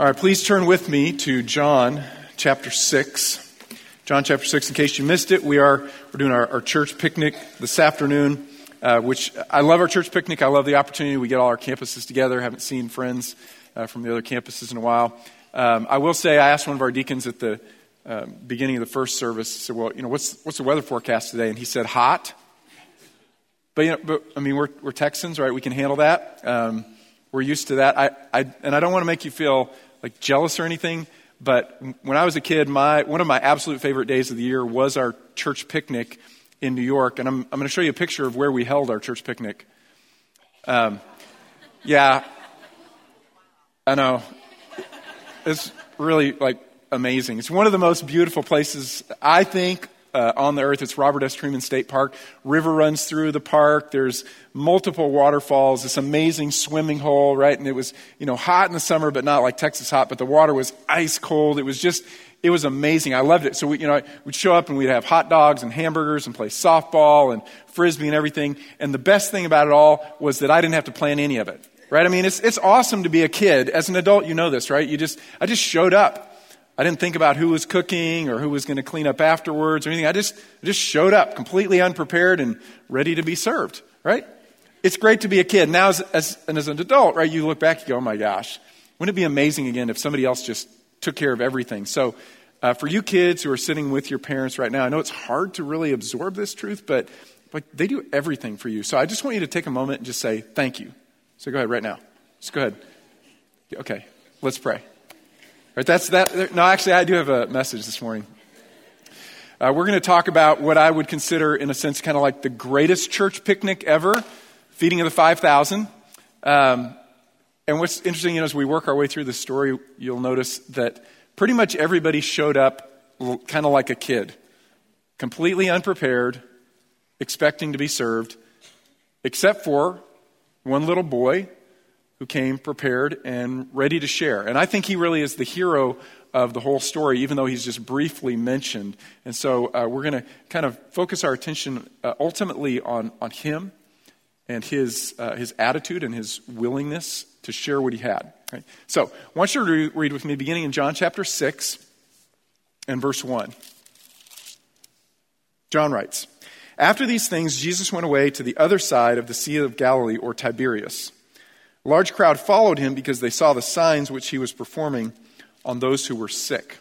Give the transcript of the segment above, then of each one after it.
All right, please turn with me to John chapter 6. John chapter 6, in case you missed it, we're doing our church picnic this afternoon, which I love our church picnic. I love the opportunity. We get all our campuses together. Haven't seen friends from the other campuses in a while. I will say I asked one of our deacons at the beginning of the first service, I said, well, you know, what's the weather forecast today? And he said, hot. But, you know, I mean, we're Texans, right? We can handle that. We're used to that. I don't want to make you feel like jealous or anything, but when I was a kid, one of my absolute favorite days of the year was our church picnic in New York, and I'm going to show you a picture of where we held our church picnic. Yeah, I know. It's really like amazing. It's one of the most beautiful places, I think, on the earth. It's Robert S. Treman State Park. River runs through the park. There's multiple waterfalls, this amazing swimming hole, right? And it was, you know, hot in the summer, but not like Texas hot, but the water was ice cold. It was amazing. I loved it. So we, you know, we'd show up and we'd have hot dogs and hamburgers and play softball and frisbee and everything. And the best thing about it all was that I didn't have to plan any of it, right? I mean, it's awesome to be a kid. As an adult, you know this, right? I just showed up. I didn't think about who was cooking or who was going to clean up afterwards or anything. I just showed up completely unprepared and ready to be served, right? It's great to be a kid. Now, as an adult, right, you look back and go, oh my gosh, wouldn't it be amazing again if somebody else just took care of everything? So for you kids who are sitting with your parents right now, I know it's hard to really absorb this truth, but like they do everything for you. So I just want you to take a moment and just say thank you. So go ahead right now. Just go ahead. Okay, let's pray. Right, no, actually, I do have a message this morning. We're going to talk about what I would consider, in a sense, kind of like the greatest church picnic ever, feeding of the 5,000. And what's interesting, you know, as we work our way through the story, you'll notice that pretty much everybody showed up kind of like a kid, completely unprepared, expecting to be served, except for one little boy who came prepared and ready to share. And I think he really is the hero of the whole story, even though he's just briefly mentioned. And so we're going to kind of focus our attention ultimately on him and his attitude and his willingness to share what he had. Right? So I want you to read with me, beginning in John chapter 6 and verse 1. John writes, "After these things, Jesus went away to the other side of the Sea of Galilee, or Tiberias. A large crowd followed him because they saw the signs which he was performing on those who were sick.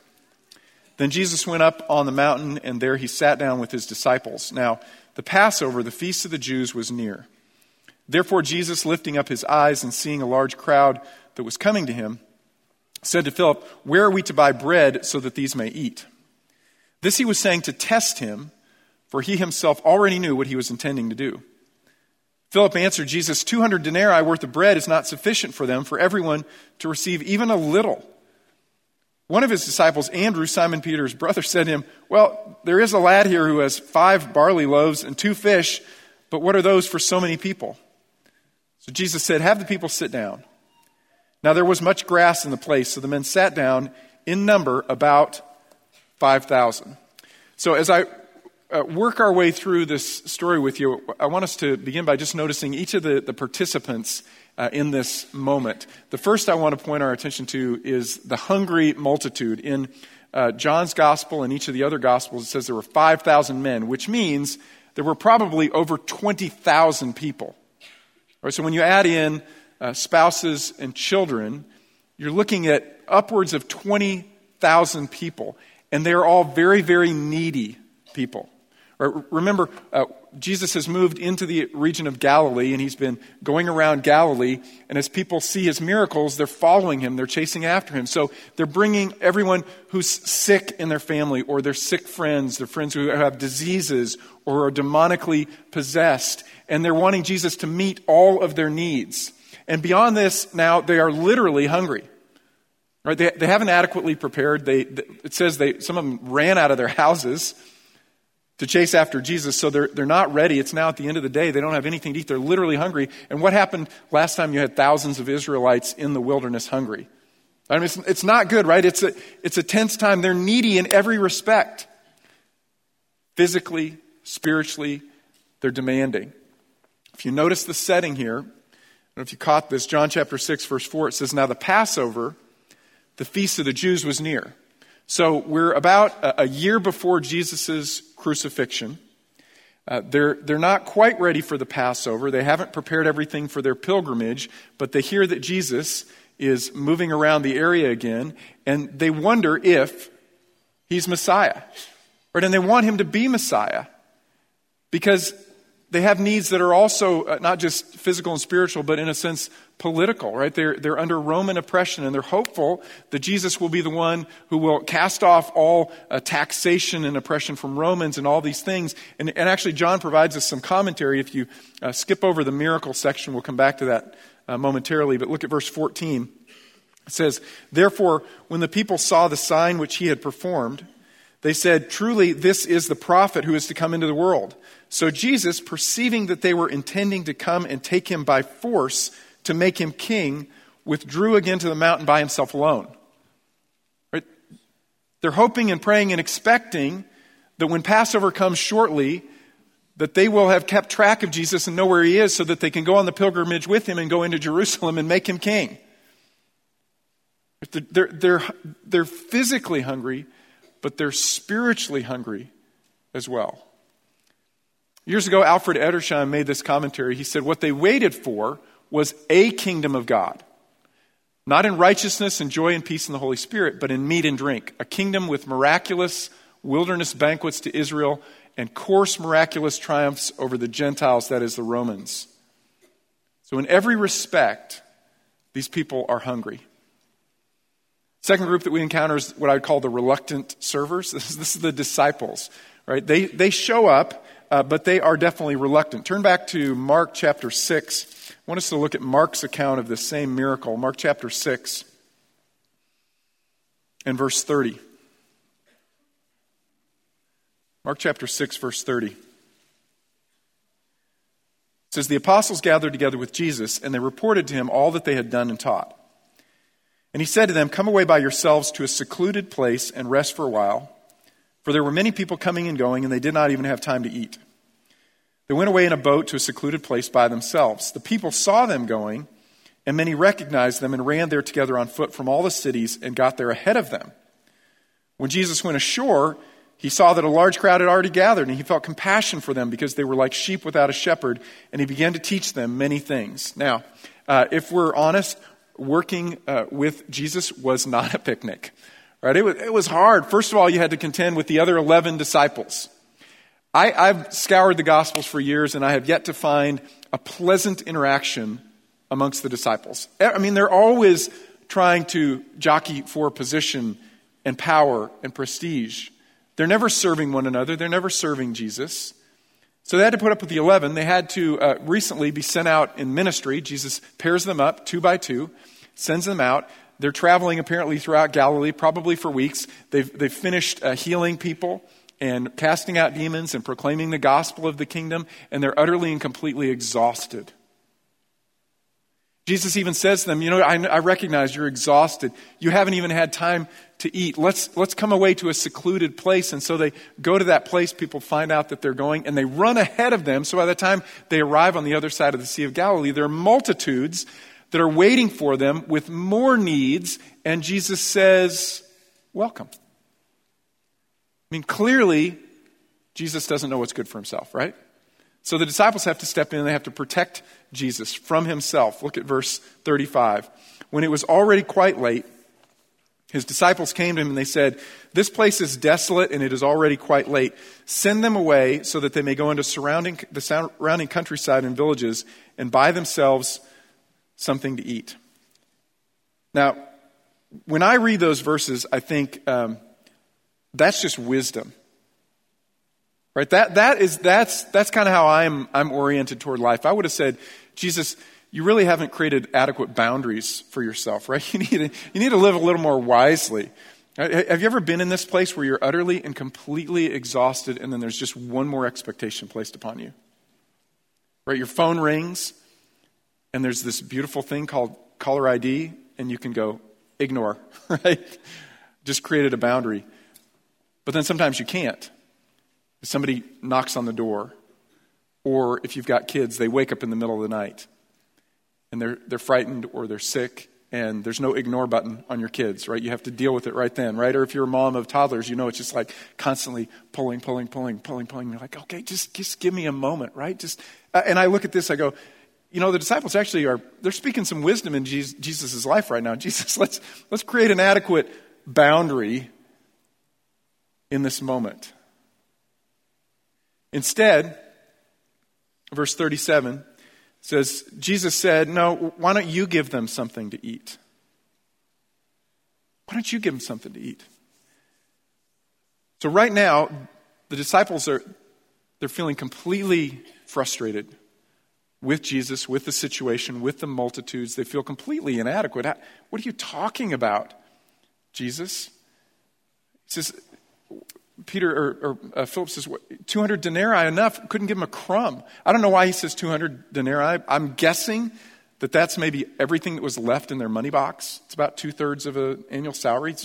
Then Jesus went up on the mountain, and there he sat down with his disciples. Now, the Passover, the feast of the Jews, was near. Therefore Jesus, lifting up his eyes and seeing a large crowd that was coming to him, said to Philip, 'Where are we to buy bread so that these may eat?' This he was saying to test him, for he himself already knew what he was intending to do. Philip answered Jesus, 200 denarii worth of bread is not sufficient for them, for everyone to receive even a little.' One of his disciples, Andrew, Simon Peter's brother, said to him, 'Well, there is a lad here who has 5 barley loaves and 2 fish, but what are those for so many people?' So Jesus said, 'Have the people sit down.' Now there was much grass in the place, so the men sat down, in number about 5,000. So as I work our way through this story with you, I want us to begin by just noticing each of the participants in this moment. The first I want to point our attention to is the hungry multitude. In John's gospel and each of the other gospels, it says there were 5,000 men, which means there were probably over 20,000 people. All right, so when you add in spouses and children, you're looking at upwards of 20,000 people, and they are all very, very needy people. Remember, Jesus has moved into the region of Galilee, and he's been going around Galilee, and as people see his miracles, they're following him, they're chasing after him. So they're bringing everyone who's sick in their family, or their sick friends, their friends who have diseases, or are demonically possessed, and they're wanting Jesus to meet all of their needs. And beyond this, now they are literally hungry. Right? They haven't adequately prepared. It says some of them ran out of their houses to chase after Jesus, so they're not ready. It's now at the end of the day. They don't have anything to eat. They're literally hungry. And what happened last time you had thousands of Israelites in the wilderness hungry? I mean, it's not good, right? It's a tense time. They're needy in every respect. Physically, spiritually, they're demanding. If you notice the setting here, I don't know if you caught this, John chapter 6, verse 4, it says, "Now the Passover, the Feast of the Jews was near. So we're about a year before Jesus' crucifixion. They're not quite ready for the Passover. They haven't prepared everything for their pilgrimage, but they hear that Jesus is moving around the area again, and they wonder if he's Messiah. Right? And they want him to be Messiah because they have needs that are also not just physical and spiritual, but in a sense political, right? They're under Roman oppression, and they're hopeful that Jesus will be the one who will cast off all taxation and oppression from Romans and all these things. And actually, John provides us some commentary. If you skip over the miracle section, we'll come back to that momentarily. But look at verse 14. It says, "Therefore, when the people saw the sign which he had performed, they said, 'Truly, this is the prophet who is to come into the world.' So Jesus, perceiving that they were intending to come and take him by force to make him king, withdrew again to the mountain by himself alone." Right? They're hoping and praying and expecting that when Passover comes shortly, that they will have kept track of Jesus and know where he is so that they can go on the pilgrimage with him and go into Jerusalem and make him king. They're physically hungry, but they're spiritually hungry as well. Years ago, Alfred Edersheim made this commentary. He said, what they waited for was a kingdom of God, not in righteousness and joy and peace in the Holy Spirit, but in meat and drink, a kingdom with miraculous wilderness banquets to Israel and coarse miraculous triumphs over the Gentiles, that is the Romans. So in every respect, these people are hungry. Second group that we encounter is what I would call the reluctant servers. This is the disciples, right? They show up, but they are definitely reluctant. Turn back to Mark chapter 6. I want us to look at Mark's account of this same miracle. Mark chapter 6 and verse 30. Mark chapter 6, verse 30. It says, "The apostles gathered together with Jesus, and they reported to him all that they had done and taught. And he said to them, 'Come away by yourselves to a secluded place and rest for a while.' For there were many people coming and going, and they did not even have time to eat. They went away in a boat to a secluded place by themselves. The people saw them going, and many recognized them and ran there together on foot from all the cities and got there ahead of them. When Jesus went ashore, he saw that a large crowd had already gathered, and he felt compassion for them because they were like sheep without a shepherd, and he began to teach them many things." Now, if we're honest, working with Jesus was not a picnic. Right? It was hard. First of all, you had to contend with the other 11 disciples. I've scoured the Gospels for years, and I have yet to find a pleasant interaction amongst the disciples. I mean, they're always trying to jockey for position and power and prestige. They're never serving one another. They're never serving Jesus. So they had to put up with the 11. They had to recently be sent out in ministry. Jesus pairs them up 2 by 2, sends them out. They're traveling apparently throughout Galilee, probably for weeks. They've finished healing people and casting out demons and proclaiming the gospel of the kingdom, and they're utterly and completely exhausted. Jesus even says to them, "You know, I recognize you're exhausted. You haven't even had time to eat. Let's come away to a secluded place." And so they go to that place. People find out that they're going, and they run ahead of them. So by the time they arrive on the other side of the Sea of Galilee, there are multitudes that are waiting for them with more needs, and Jesus says, "Welcome." I mean, clearly, Jesus doesn't know what's good for himself, right? So the disciples have to step in, and they have to protect Jesus from himself. Look at verse 35. "When it was already quite late, his disciples came to him, and they said, 'This place is desolate, and it is already quite late. Send them away so that they may go into the surrounding countryside and villages and buy themselves something to eat.'" Now, when I read those verses, I think that's just wisdom, right? That's kind of how I'm oriented toward life. I would have said, "Jesus, you really haven't created adequate boundaries for yourself, right? You need to live a little more wisely." Right? Have you ever been in this place where you're utterly and completely exhausted, and then there's just one more expectation placed upon you? Right? Your phone rings, and there's this beautiful thing called caller ID, and you can go, "Ignore," right? Just created a boundary. But then sometimes you can't. If somebody knocks on the door, or if you've got kids, they wake up in the middle of the night, and they're frightened, or they're sick, and there's no ignore button on your kids, right? You have to deal with it right then, right? Or if you're a mom of toddlers, you know it's just like constantly pulling. You're like, okay, just give me a moment, right? And I look at this, I go, you know, the disciples actually they're speaking some wisdom in Jesus' life right now. Jesus, let's create an adequate boundary in this moment. Instead, verse 37 says, Jesus said, no, why don't you give them something to eat? Why don't you give them something to eat? So right now, the disciples they're feeling completely frustrated with Jesus, with the situation, with the multitudes. They feel completely inadequate. What are you talking about, Jesus? He says, Philip says, 200 denarii enough, couldn't give him a crumb. I don't know why he says 200 denarii. I'm guessing that that's maybe everything that was left in their money box. It's about 2/3 of an annual salary.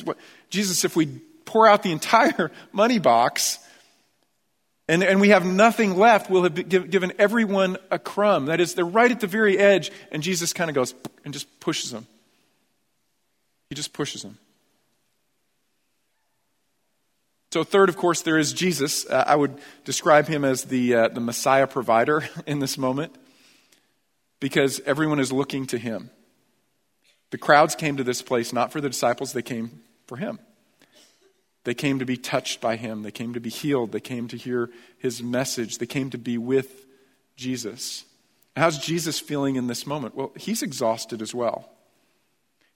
Jesus, if we pour out the entire money box and we have nothing left, we'll have given everyone a crumb. That is, they're right at the very edge, and Jesus kind of goes and just pushes them. He just pushes them. So third, of course, there is Jesus. I would describe him as the Messiah provider in this moment because everyone is looking to him. The crowds came to this place not for the disciples, they came for him. They came to be touched by him. They came to be healed. They came to hear his message. They came to be with Jesus. How's Jesus feeling in this moment? Well, he's exhausted as well.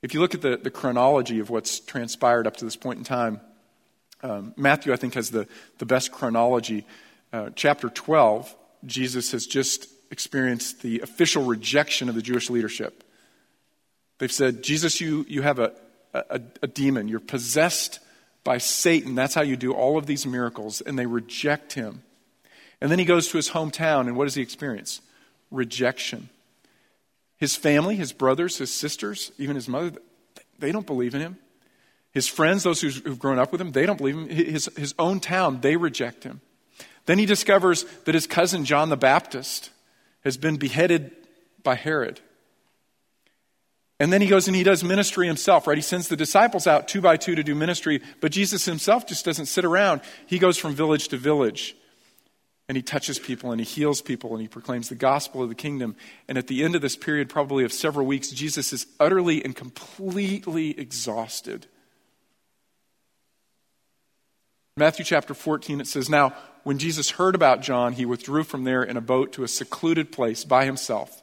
If you look at the chronology of what's transpired up to this point in time, Matthew, I think, has the best chronology. Chapter 12, Jesus has just experienced the official rejection of the Jewish leadership. They've said, Jesus, you have a demon. You're possessed by Satan. That's how you do all of these miracles. And they reject him. And then he goes to his hometown, and what does he experience? Rejection. His family, his brothers, his sisters, even his mother, they don't believe in him. His friends, those who've grown up with him, they don't believe him. His own town, they reject him. Then he discovers that his cousin, John the Baptist, has been beheaded by Herod. And then he goes and he does ministry himself, right? He sends the disciples out 2 by 2 to do ministry, but Jesus himself just doesn't sit around. He goes from village to village, and he touches people, and he heals people, and he proclaims the gospel of the kingdom. And at the end of this period, probably of several weeks, Jesus is utterly and completely exhausted. Matthew chapter 14, it says, now, when Jesus heard about John, he withdrew from there in a boat to a secluded place by himself.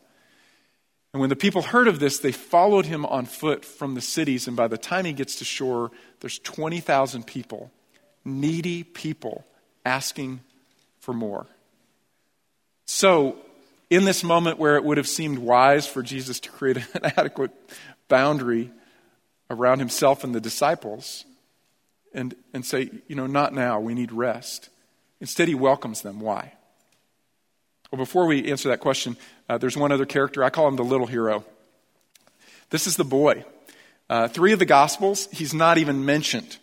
And when the people heard of this, they followed him on foot from the cities. And by the time he gets to shore, there's 20,000 people, needy people, asking for more. So, in this moment where it would have seemed wise for Jesus to create an adequate boundary around himself and the disciples, and say, you know, not now, we need rest. Instead, he welcomes them. Why? Well, before we answer that question, there's one other character. I call him the little hero. This is the boy. 3 of the Gospels, he's not even mentioned.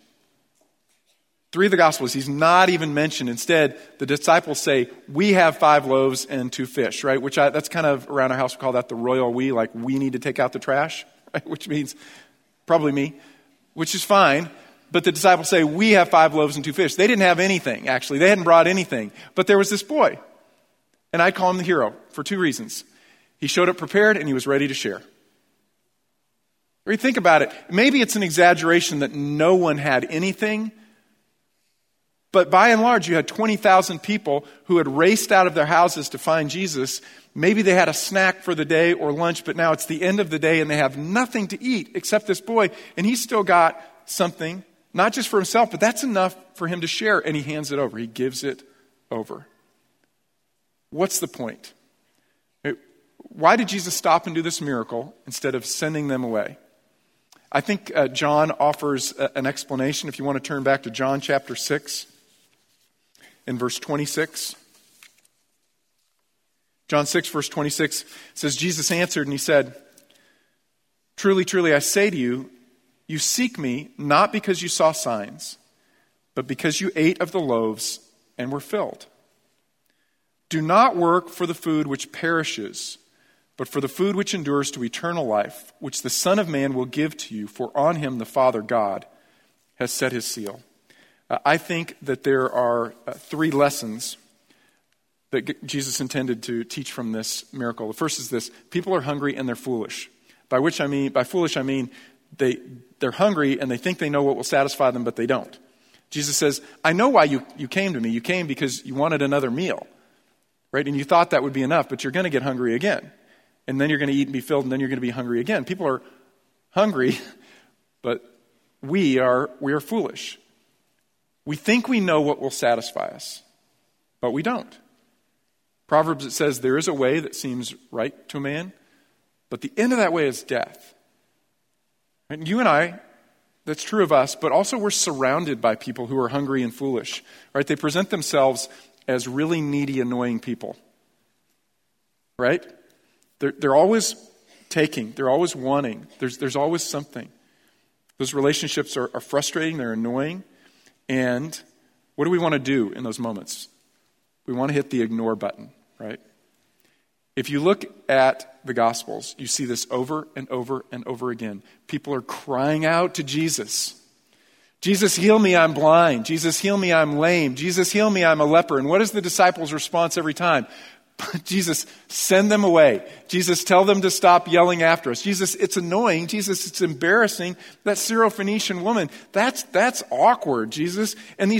3 of the Gospels, he's not even mentioned. Instead, the disciples say, we have 5 loaves and 2 fish, right? Which that's kind of, around our house, we call that the royal we, like we need to take out the trash, right? Which means probably me, which is fine. But the disciples say, we have 5 loaves and 2 fish. They didn't have anything, actually. They hadn't brought anything. But there was this boy. And I call him the hero for 2 reasons. He showed up prepared and he was ready to share. Or you think about it. Maybe it's an exaggeration that no one had anything. But by and large, you had 20,000 people who had raced out of their houses to find Jesus. Maybe they had a snack for the day or lunch, but now it's the end of the day and they have nothing to eat except this boy. And he's still got something. Not just for himself, but that's enough for him to share. And he hands it over. He gives it over. What's the point? Why did Jesus stop and do this miracle instead of sending them away? I think John offers an explanation. If you want to turn back to John chapter 6 and verse 26. John 6 verse 26 says, Jesus answered and he said, truly, truly, I say to you, you seek me not because you saw signs, but because you ate of the loaves and were filled. Do not work for the food which perishes, but for the food which endures to eternal life, which the Son of Man will give to you, for on him the Father God has set his seal." I think that there are three lessons that Jesus intended to teach from this miracle. The first is this: people are hungry and they're foolish. By foolish I mean they're hungry and they think they know what will satisfy them, but they don't. Jesus says, I know why you came to me. You came because you wanted another meal, right? And you thought that would be enough, but you're going to get hungry again. And then you're going to eat and be filled, and then you're going to be hungry again. People are hungry, but we are foolish. We think we know what will satisfy us, but we don't. Proverbs, it says, there is a way that seems right to a man, but the end of that way is death. And you and I, that's true of us, but also we're surrounded by people who are hungry and foolish, right? They present themselves as really needy, annoying people, right? They're always taking. They're always wanting. There's always something. Those relationships are frustrating. They're annoying. And what do we want to do in those moments? We want to hit the ignore button, right? If you look at the Gospels, you see this over and over and over again. People are crying out to Jesus. Jesus, heal me, I'm blind. Jesus, heal me, I'm lame. Jesus, heal me, I'm a leper. And what is the disciples' response every time? Jesus, send them away. Jesus, tell them to stop yelling after us. Jesus, it's annoying. Jesus, it's embarrassing. That Syrophoenician woman, that's awkward, Jesus. And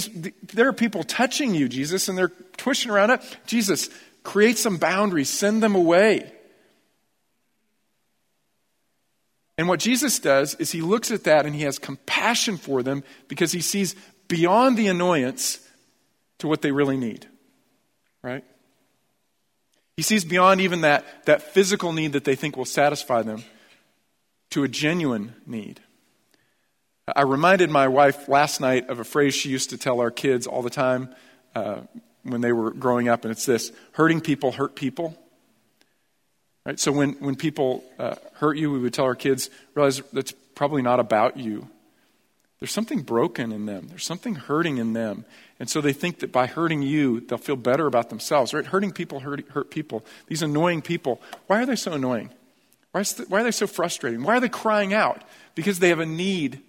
there are people touching you, Jesus, and they're twitching around up. Jesus, create some boundaries. Send them away. And what Jesus does is he looks at that and he has compassion for them because he sees beyond the annoyance to what they really need, right? He sees beyond even that physical need that they think will satisfy them to a genuine need. I reminded my wife last night of a phrase she used to tell our kids all the time when they were growing up, and it's this: hurting people hurt people. Right? So when people hurt you, we would tell our kids, realize that's probably not about you. There's something broken in them. There's something hurting in them. And so they think that by hurting you, they'll feel better about themselves, right? Hurting people hurt people. These annoying people. Why are they so annoying? Why are they so frustrating? Why are they crying out? Because they have a need.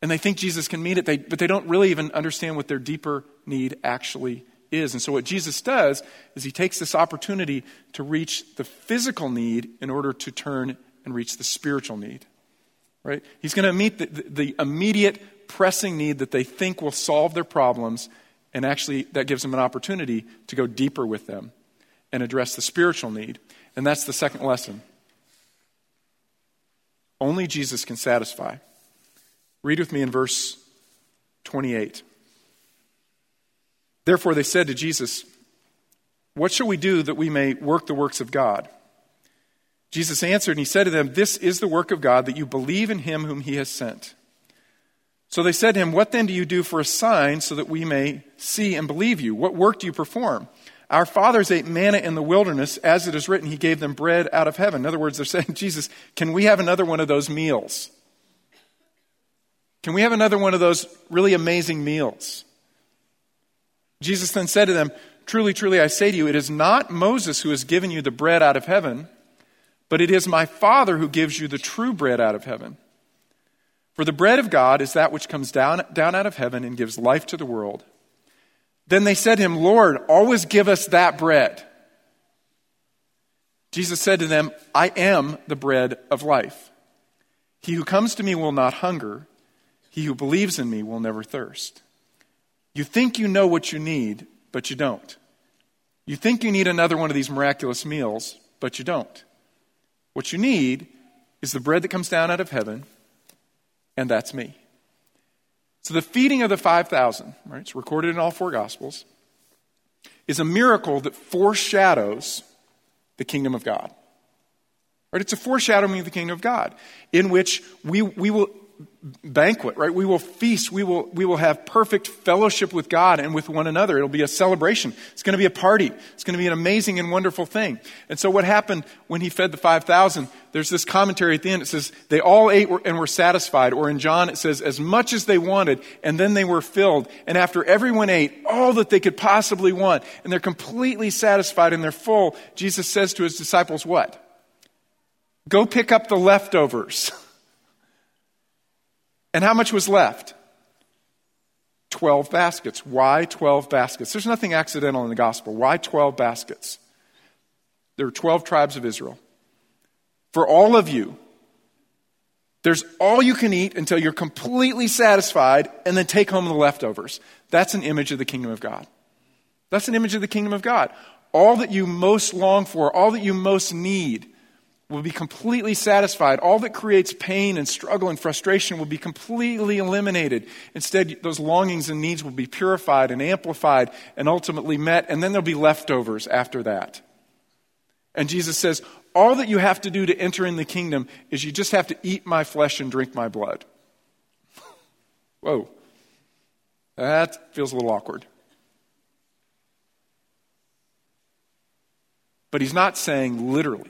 And they think Jesus can meet it, but they don't really even understand what their deeper need actually is. And so what Jesus does is he takes this opportunity to reach the physical need in order to turn and reach the spiritual need. Right? He's going to meet the immediate pressing need that they think will solve their problems, and actually that gives them an opportunity to go deeper with them and address the spiritual need. And that's the second lesson. Only Jesus can satisfy. Read with me in verse 28. "Therefore they said to Jesus, 'What shall we do that we may work the works of God?' Jesus answered and he said to them, 'This is the work of God, that you believe in him whom he has sent.' So they said to him, 'What then do you do for a sign so that we may see and believe you? What work do you perform? Our fathers ate manna in the wilderness. As it is written, he gave them bread out of heaven.'" In other words, they're saying, Jesus, can we have another one of those meals? Can we have another one of those really amazing meals? Jesus then said to them, "Truly, truly, I say to you, it is not Moses who has given you the bread out of heaven, but it is my Father who gives you the true bread out of heaven. For the bread of God is that which comes down out of heaven and gives life to the world." Then they said to him, "Lord, always give us that bread." Jesus said to them, "I am the bread of life. He who comes to me will not hunger. He who believes in me will never thirst." You think you know what you need, but you don't. You think you need another one of these miraculous meals, but you don't. What you need is the bread that comes down out of heaven, and that's me. So the feeding of the 5,000, right, it's recorded in all four Gospels, is a miracle that foreshadows the kingdom of God. Right? It's a foreshadowing of the kingdom of God in which we will banquet, right? We will feast. We will have perfect fellowship with God and with one another. It'll be a celebration. It's going to be a party. It's going to be an amazing and wonderful thing. And so what happened when he fed the 5,000, there's this commentary at the end. It says, they all ate and were satisfied. Or in John, it says, as much as they wanted, and then they were filled. And after everyone ate all that they could possibly want, and they're completely satisfied and they're full, Jesus says to his disciples, what? Go pick up the leftovers. And how much was left? 12 baskets. Why 12 baskets? There's nothing accidental in the gospel. Why 12 baskets? There are 12 tribes of Israel. For all of you, there's all you can eat until you're completely satisfied, and then take home the leftovers. That's an image of the kingdom of God. That's an image of the kingdom of God. All that you most long for, all that you most need, will be completely satisfied. All that creates pain and struggle and frustration will be completely eliminated. Instead, those longings and needs will be purified and amplified and ultimately met, and then there'll be leftovers after that. And Jesus says, all that you have to do to enter in the kingdom is you just have to eat my flesh and drink my blood. Whoa. That feels a little awkward. But he's not saying literally,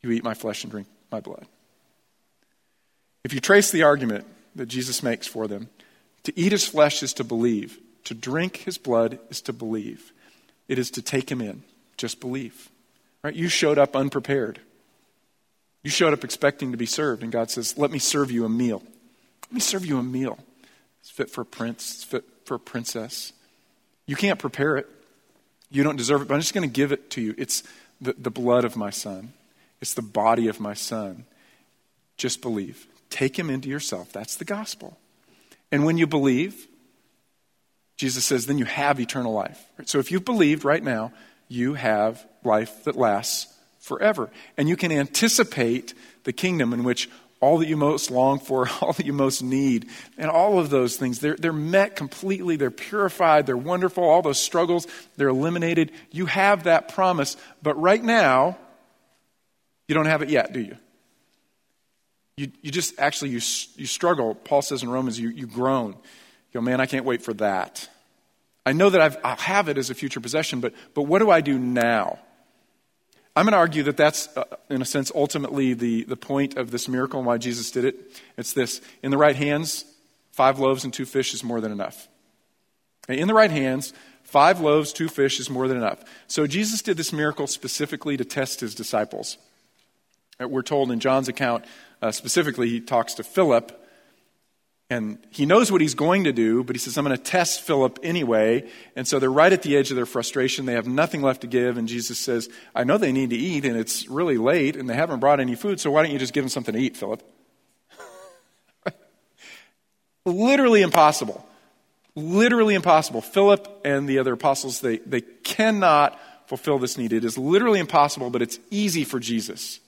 you eat my flesh and drink my blood. If you trace the argument that Jesus makes for them, to eat his flesh is to believe. To drink his blood is to believe. It is to take him in. Just believe. Right? You showed up unprepared. You showed up expecting to be served. And God says, let me serve you a meal. Let me serve you a meal. It's fit for a prince. It's fit for a princess. You can't prepare it. You don't deserve it, but I'm just going to give it to you. It's the blood of my son. It's the body of my son. Just believe. Take him into yourself. That's the gospel. And when you believe, Jesus says, then you have eternal life. So if you've believed right now, you have life that lasts forever. And you can anticipate the kingdom in which all that you most long for, all that you most need, and all of those things, they're met completely, they're purified, they're wonderful, all those struggles, they're eliminated. You have that promise. But right now, you don't have it yet, do you? You just actually, you struggle. Paul says in Romans, you groan. You go, man, I can't wait for that. I know that I'll have it as a future possession, but what do I do now? I'm going to argue that that's, in a sense, ultimately the point of this miracle and why Jesus did it. It's this. In the right hands, 5 loaves and 2 fish is more than enough. In the right hands, 5 loaves, 2 fish is more than enough. So Jesus did this miracle specifically to test his disciples. We're told in John's account, specifically, he talks to Philip, and he knows what he's going to do, but he says, I'm going to test Philip anyway. And so they're right at the edge of their frustration. They have nothing left to give, and Jesus says, I know they need to eat, and it's really late, and they haven't brought any food, so why don't you just give them something to eat, Philip? Literally impossible. Literally impossible. Philip and the other apostles, they cannot fulfill this need. It is literally impossible, but it's easy for Jesus.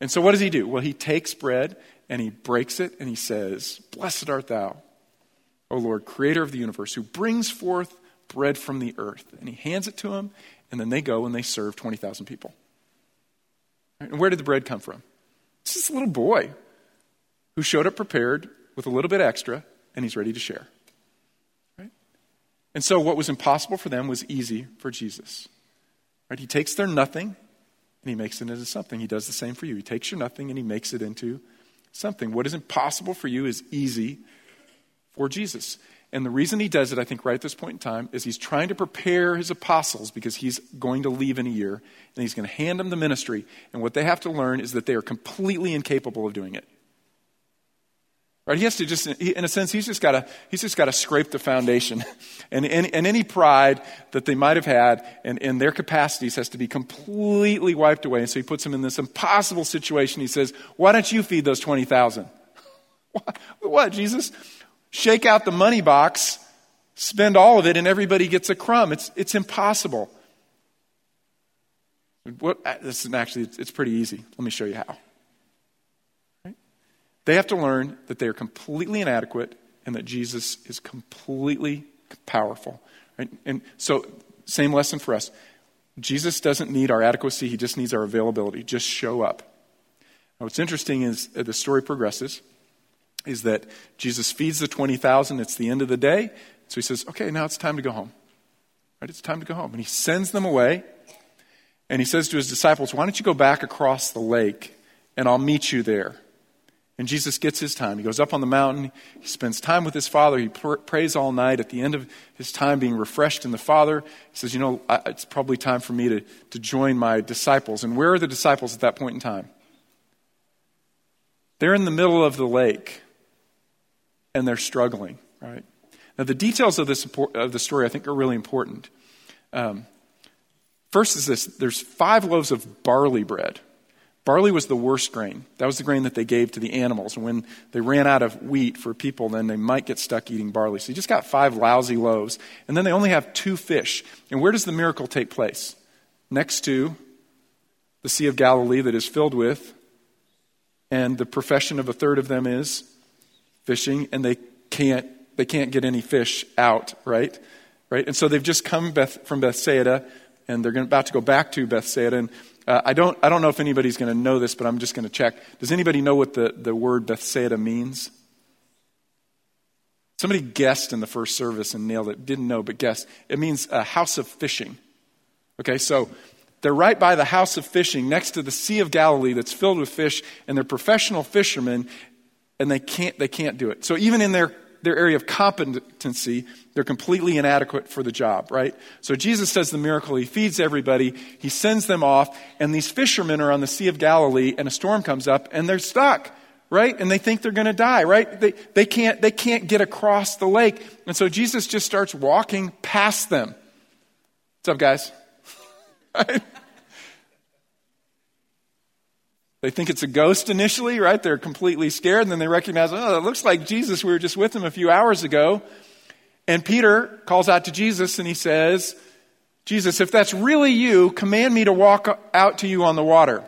And so what does he do? Well, he takes bread and he breaks it and he says, Blessed art thou, O Lord, creator of the universe, who brings forth bread from the earth. And he hands it to them, and then they go and they serve 20,000 people. And where did the bread come from? It's this little boy who showed up prepared with a little bit extra, and he's ready to share. Right? And so what was impossible for them was easy for Jesus. Right? He takes their nothing, and he makes it into something. He does the same for you. He takes your nothing and he makes it into something. What is impossible for you is easy for Jesus. And the reason he does it, I think, right at this point in time, is he's trying to prepare his apostles because he's going to leave in a year and he's going to hand them the ministry. And what they have to learn is that they are completely incapable of doing it. Right? He has to just, in a sense, he's just got to scrape the foundation, and any pride that they might have had and their capacities has to be completely wiped away. And so he puts them in this impossible situation. He says, "Why don't you feed those 20,000? What, Jesus? Shake out the money box, spend all of it, and everybody gets a crumb. It's impossible. What? This is actually it's pretty easy. Let me show you how." They have to learn that they are completely inadequate and that Jesus is completely powerful. Right? And so, same lesson for us. Jesus doesn't need our adequacy. He just needs our availability. Just show up. Now, what's interesting is, the story progresses, is that Jesus feeds the 20,000. It's the end of the day. So he says, okay, now it's time to go home. Right? It's time to go home. And he sends them away. And he says to his disciples, why don't you go back across the lake and I'll meet you there. And Jesus gets his time. He goes up on the mountain. He spends time with his Father. He prays all night. At the end of his time being refreshed in the Father, he says, you know, it's probably time for me to join my disciples. And where are the disciples at that point in time? They're in the middle of the lake. And they're struggling, right? Now, the details of this of the story, I think, are really important. First is this. There's 5 loaves of barley bread. Barley was the worst grain. That was the grain that they gave to the animals. And when they ran out of wheat for people, then they might get stuck eating barley. So you just got 5 lousy loaves. And then they only have 2 fish. And where does the miracle take place? Next to the Sea of Galilee that is filled with, and the profession of a third of them is fishing, and they can't get any fish out, right? And so they've just come from Bethsaida, and they're about to go back to Bethsaida. And I don't know if anybody's going to know this, but I'm just going to check. Does anybody know what the word Bethsaida means? Somebody guessed in the first service and nailed it. Didn't know, but guessed. It means a house of fishing. Okay, so they're right by the house of fishing, next to the Sea of Galilee that's filled with fish, and they're professional fishermen. And they can't do it. So even in their area of competency, they're completely inadequate for the job, right? So Jesus does the miracle. He feeds everybody. He sends them off. And these fishermen are on the Sea of Galilee, and a storm comes up, and they're stuck, right? And they think they're going to die, right? They can't get across the lake. And so Jesus just starts walking past them. What's up, guys? Right? They think it's a ghost initially, right? They're completely scared. And then they recognize, oh, it looks like Jesus. We were just with him a few hours ago. And Peter calls out to Jesus and he says, Jesus, if that's really you, command me to walk out to you on the water.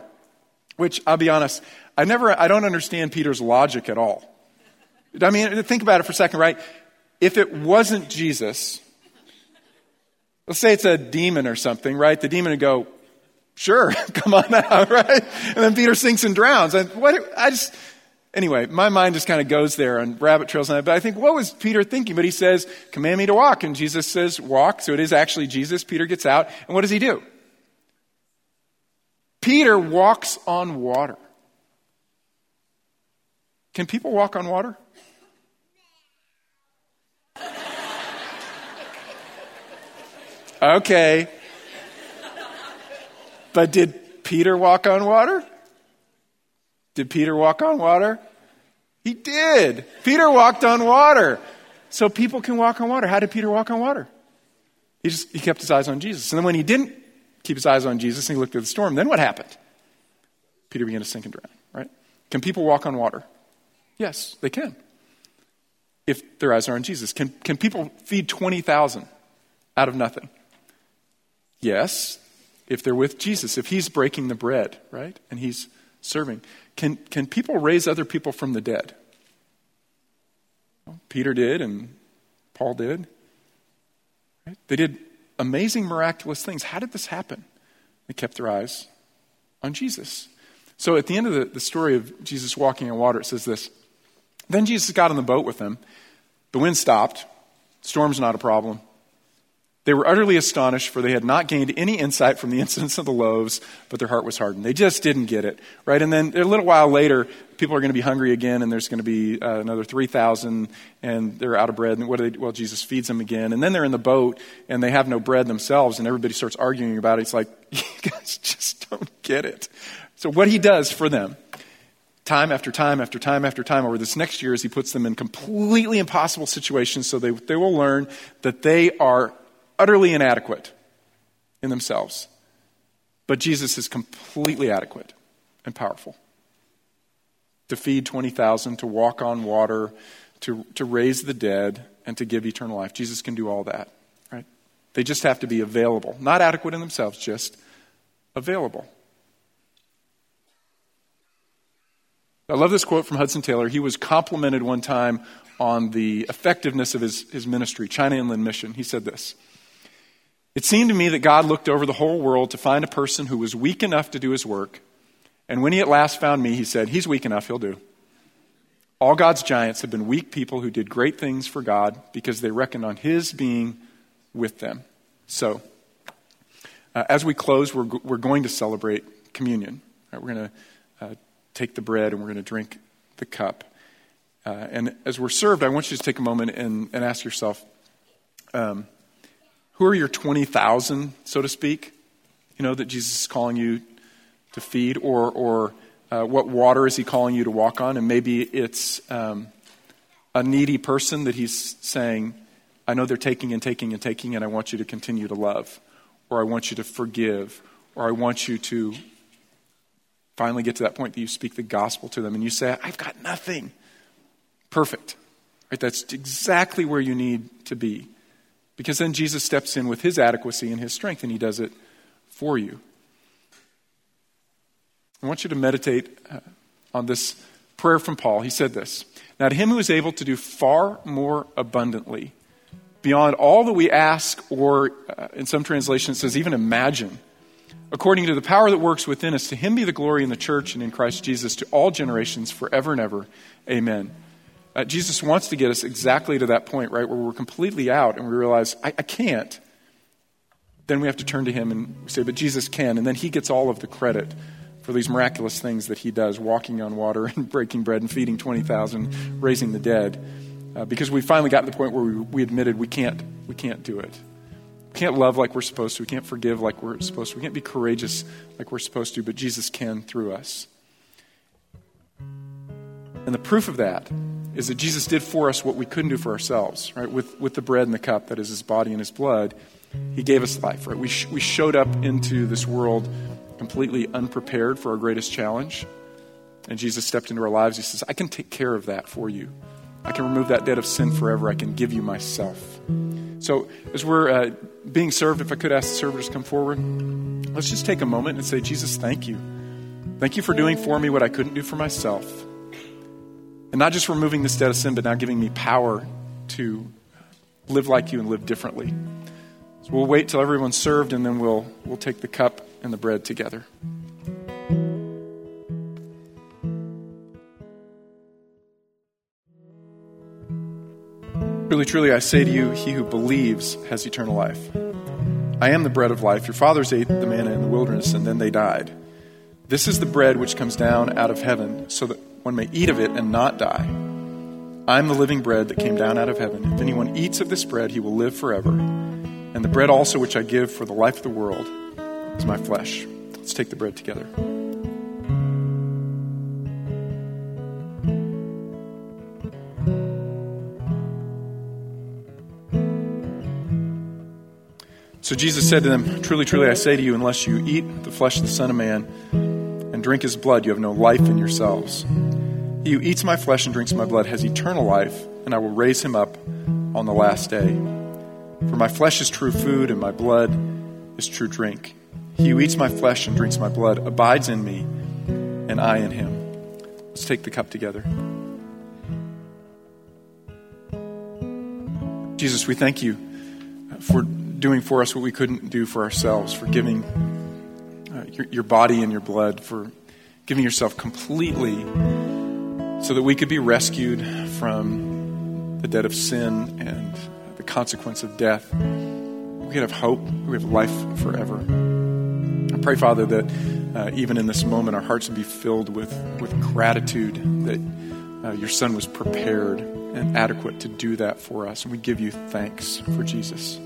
Which, I'll be honest, I don't understand Peter's logic at all. I mean, think about it for a second, right? If it wasn't Jesus, let's say it's a demon or something, right? The demon would go, sure, come on out, right? And then Peter sinks and drowns. And anyway, my mind just kind of goes there on rabbit trails. And but I think, what was Peter thinking? But he says, command me to walk. And Jesus says, walk. So it is actually Jesus. Peter gets out. And what does he do? Peter walks on water. Can people walk on water? Okay. But did Peter walk on water? Did Peter walk on water? He did. Peter walked on water. So people can walk on water. How did Peter walk on water? He kept his eyes on Jesus. And then when he didn't keep his eyes on Jesus and he looked at the storm, then what happened? Peter began to sink and drown, right? Can people walk on water? Yes, they can. If their eyes are on Jesus. Can people feed 20,000 out of nothing? Yes. If they're with Jesus, if he's breaking the bread, right? And he's serving. Can people raise other people from the dead? Well, Peter did and Paul did. Right? They did amazing, miraculous things. How did this happen? They kept their eyes on Jesus. So at the end of the story of Jesus walking on water, it says this. Then Jesus got on the boat with them. The wind stopped. Storm's not a problem. They were utterly astonished, for they had not gained any insight from the incidents of the loaves, but their heart was hardened. They just didn't get it, right? And then a little while later, people are going to be hungry again, and there's going to be another 3,000, and they're out of bread. And what do they do? Well, Jesus feeds them again. And then they're in the boat, and they have no bread themselves, and everybody starts arguing about it. It's like, you guys just don't get it. So what he does for them, time after time after time after time over this next year, is he puts them in completely impossible situations so they will learn that they are utterly inadequate in themselves. But Jesus is completely adequate and powerful. To feed 20,000, to walk on water, to raise the dead, and to give eternal life. Jesus can do all that, right? They just have to be available. Not adequate in themselves, just available. I love this quote from Hudson Taylor. He was complimented one time on the effectiveness of his ministry, China Inland Mission. He said this. It seemed to me that God looked over the whole world to find a person who was weak enough to do his work And when he at last found me, he said, he's weak enough, he'll do. All God's giants have been weak people who did great things for God because they reckoned on his being with them. So, as we close, we're going to celebrate communion. Right? We're going to take the bread and we're going to drink the cup. And as we're served, I want you to take a moment and ask yourself, who are your 20,000, so to speak, that Jesus is calling you to feed, or what water is he calling you to walk on? And maybe it's a needy person that he's saying, I know they're taking and taking and taking, and I want you to continue to love, or I want you to forgive, or I want you to finally get to that point that you speak the gospel to them and you say, I've got nothing. Perfect. Right? That's exactly where you need to be. Because then Jesus steps in with his adequacy and his strength, and he does it for you. I want you to meditate on this prayer from Paul. He said this, "Now to him who is able to do far more abundantly, beyond all that we ask, or in some translations it says even imagine, according to the power that works within us, to him be the glory in the church and in Christ Jesus to all generations forever and ever. Amen." Jesus wants to get us exactly to that point, right, where we're completely out and we realize, I can't. Then we have to turn to him and say, but Jesus can. And then he gets all of the credit for these miraculous things that he does, walking on water and breaking bread and feeding 20,000, raising the dead. Because we finally got to the point where we admitted we can't do it. We can't love like we're supposed to. We can't forgive like we're supposed to. We can't be courageous like we're supposed to, but Jesus can through us. And the proof of that is that Jesus did for us what we couldn't do for ourselves, right? With the bread and the cup, that is his body and his blood, he gave us life, right? We showed up into this world completely unprepared for our greatest challenge. And Jesus stepped into our lives. He says, I can take care of that for you. I can remove that debt of sin forever. I can give you myself. So as we're being served, if I could ask the servers to come forward, let's just take a moment and say, Jesus, thank you. Thank you for doing for me what I couldn't do for myself. And not just removing this debt of sin, but now giving me power to live like you and live differently. So we'll wait till everyone's served, and then we'll take the cup and the bread together. Truly, truly, I say to you, he who believes has eternal life. I am the bread of life. Your fathers ate the manna in the wilderness, and then they died. This is the bread which comes down out of heaven, so that one may eat of it and not die. I am the living bread that came down out of heaven. If anyone eats of this bread, he will live forever. And the bread also which I give for the life of the world is my flesh. Let's take the bread together. So Jesus said to them, "Truly, truly, I say to you, unless you eat the flesh of the Son of Man and drink his blood, you have no life in yourselves. He who eats my flesh and drinks my blood has eternal life, and I will raise him up on the last day. For my flesh is true food, and my blood is true drink. He who eats my flesh and drinks my blood abides in me, and I in him." Let's take the cup together. Jesus, we thank you for doing for us what we couldn't do for ourselves, for giving your body and your blood, for giving yourself completely so that we could be rescued from the debt of sin and the consequence of death. We could have hope. We have life forever. I pray, Father, that even in this moment, our hearts would be filled with gratitude that your Son was prepared and adequate to do that for us. And we give you thanks for Jesus.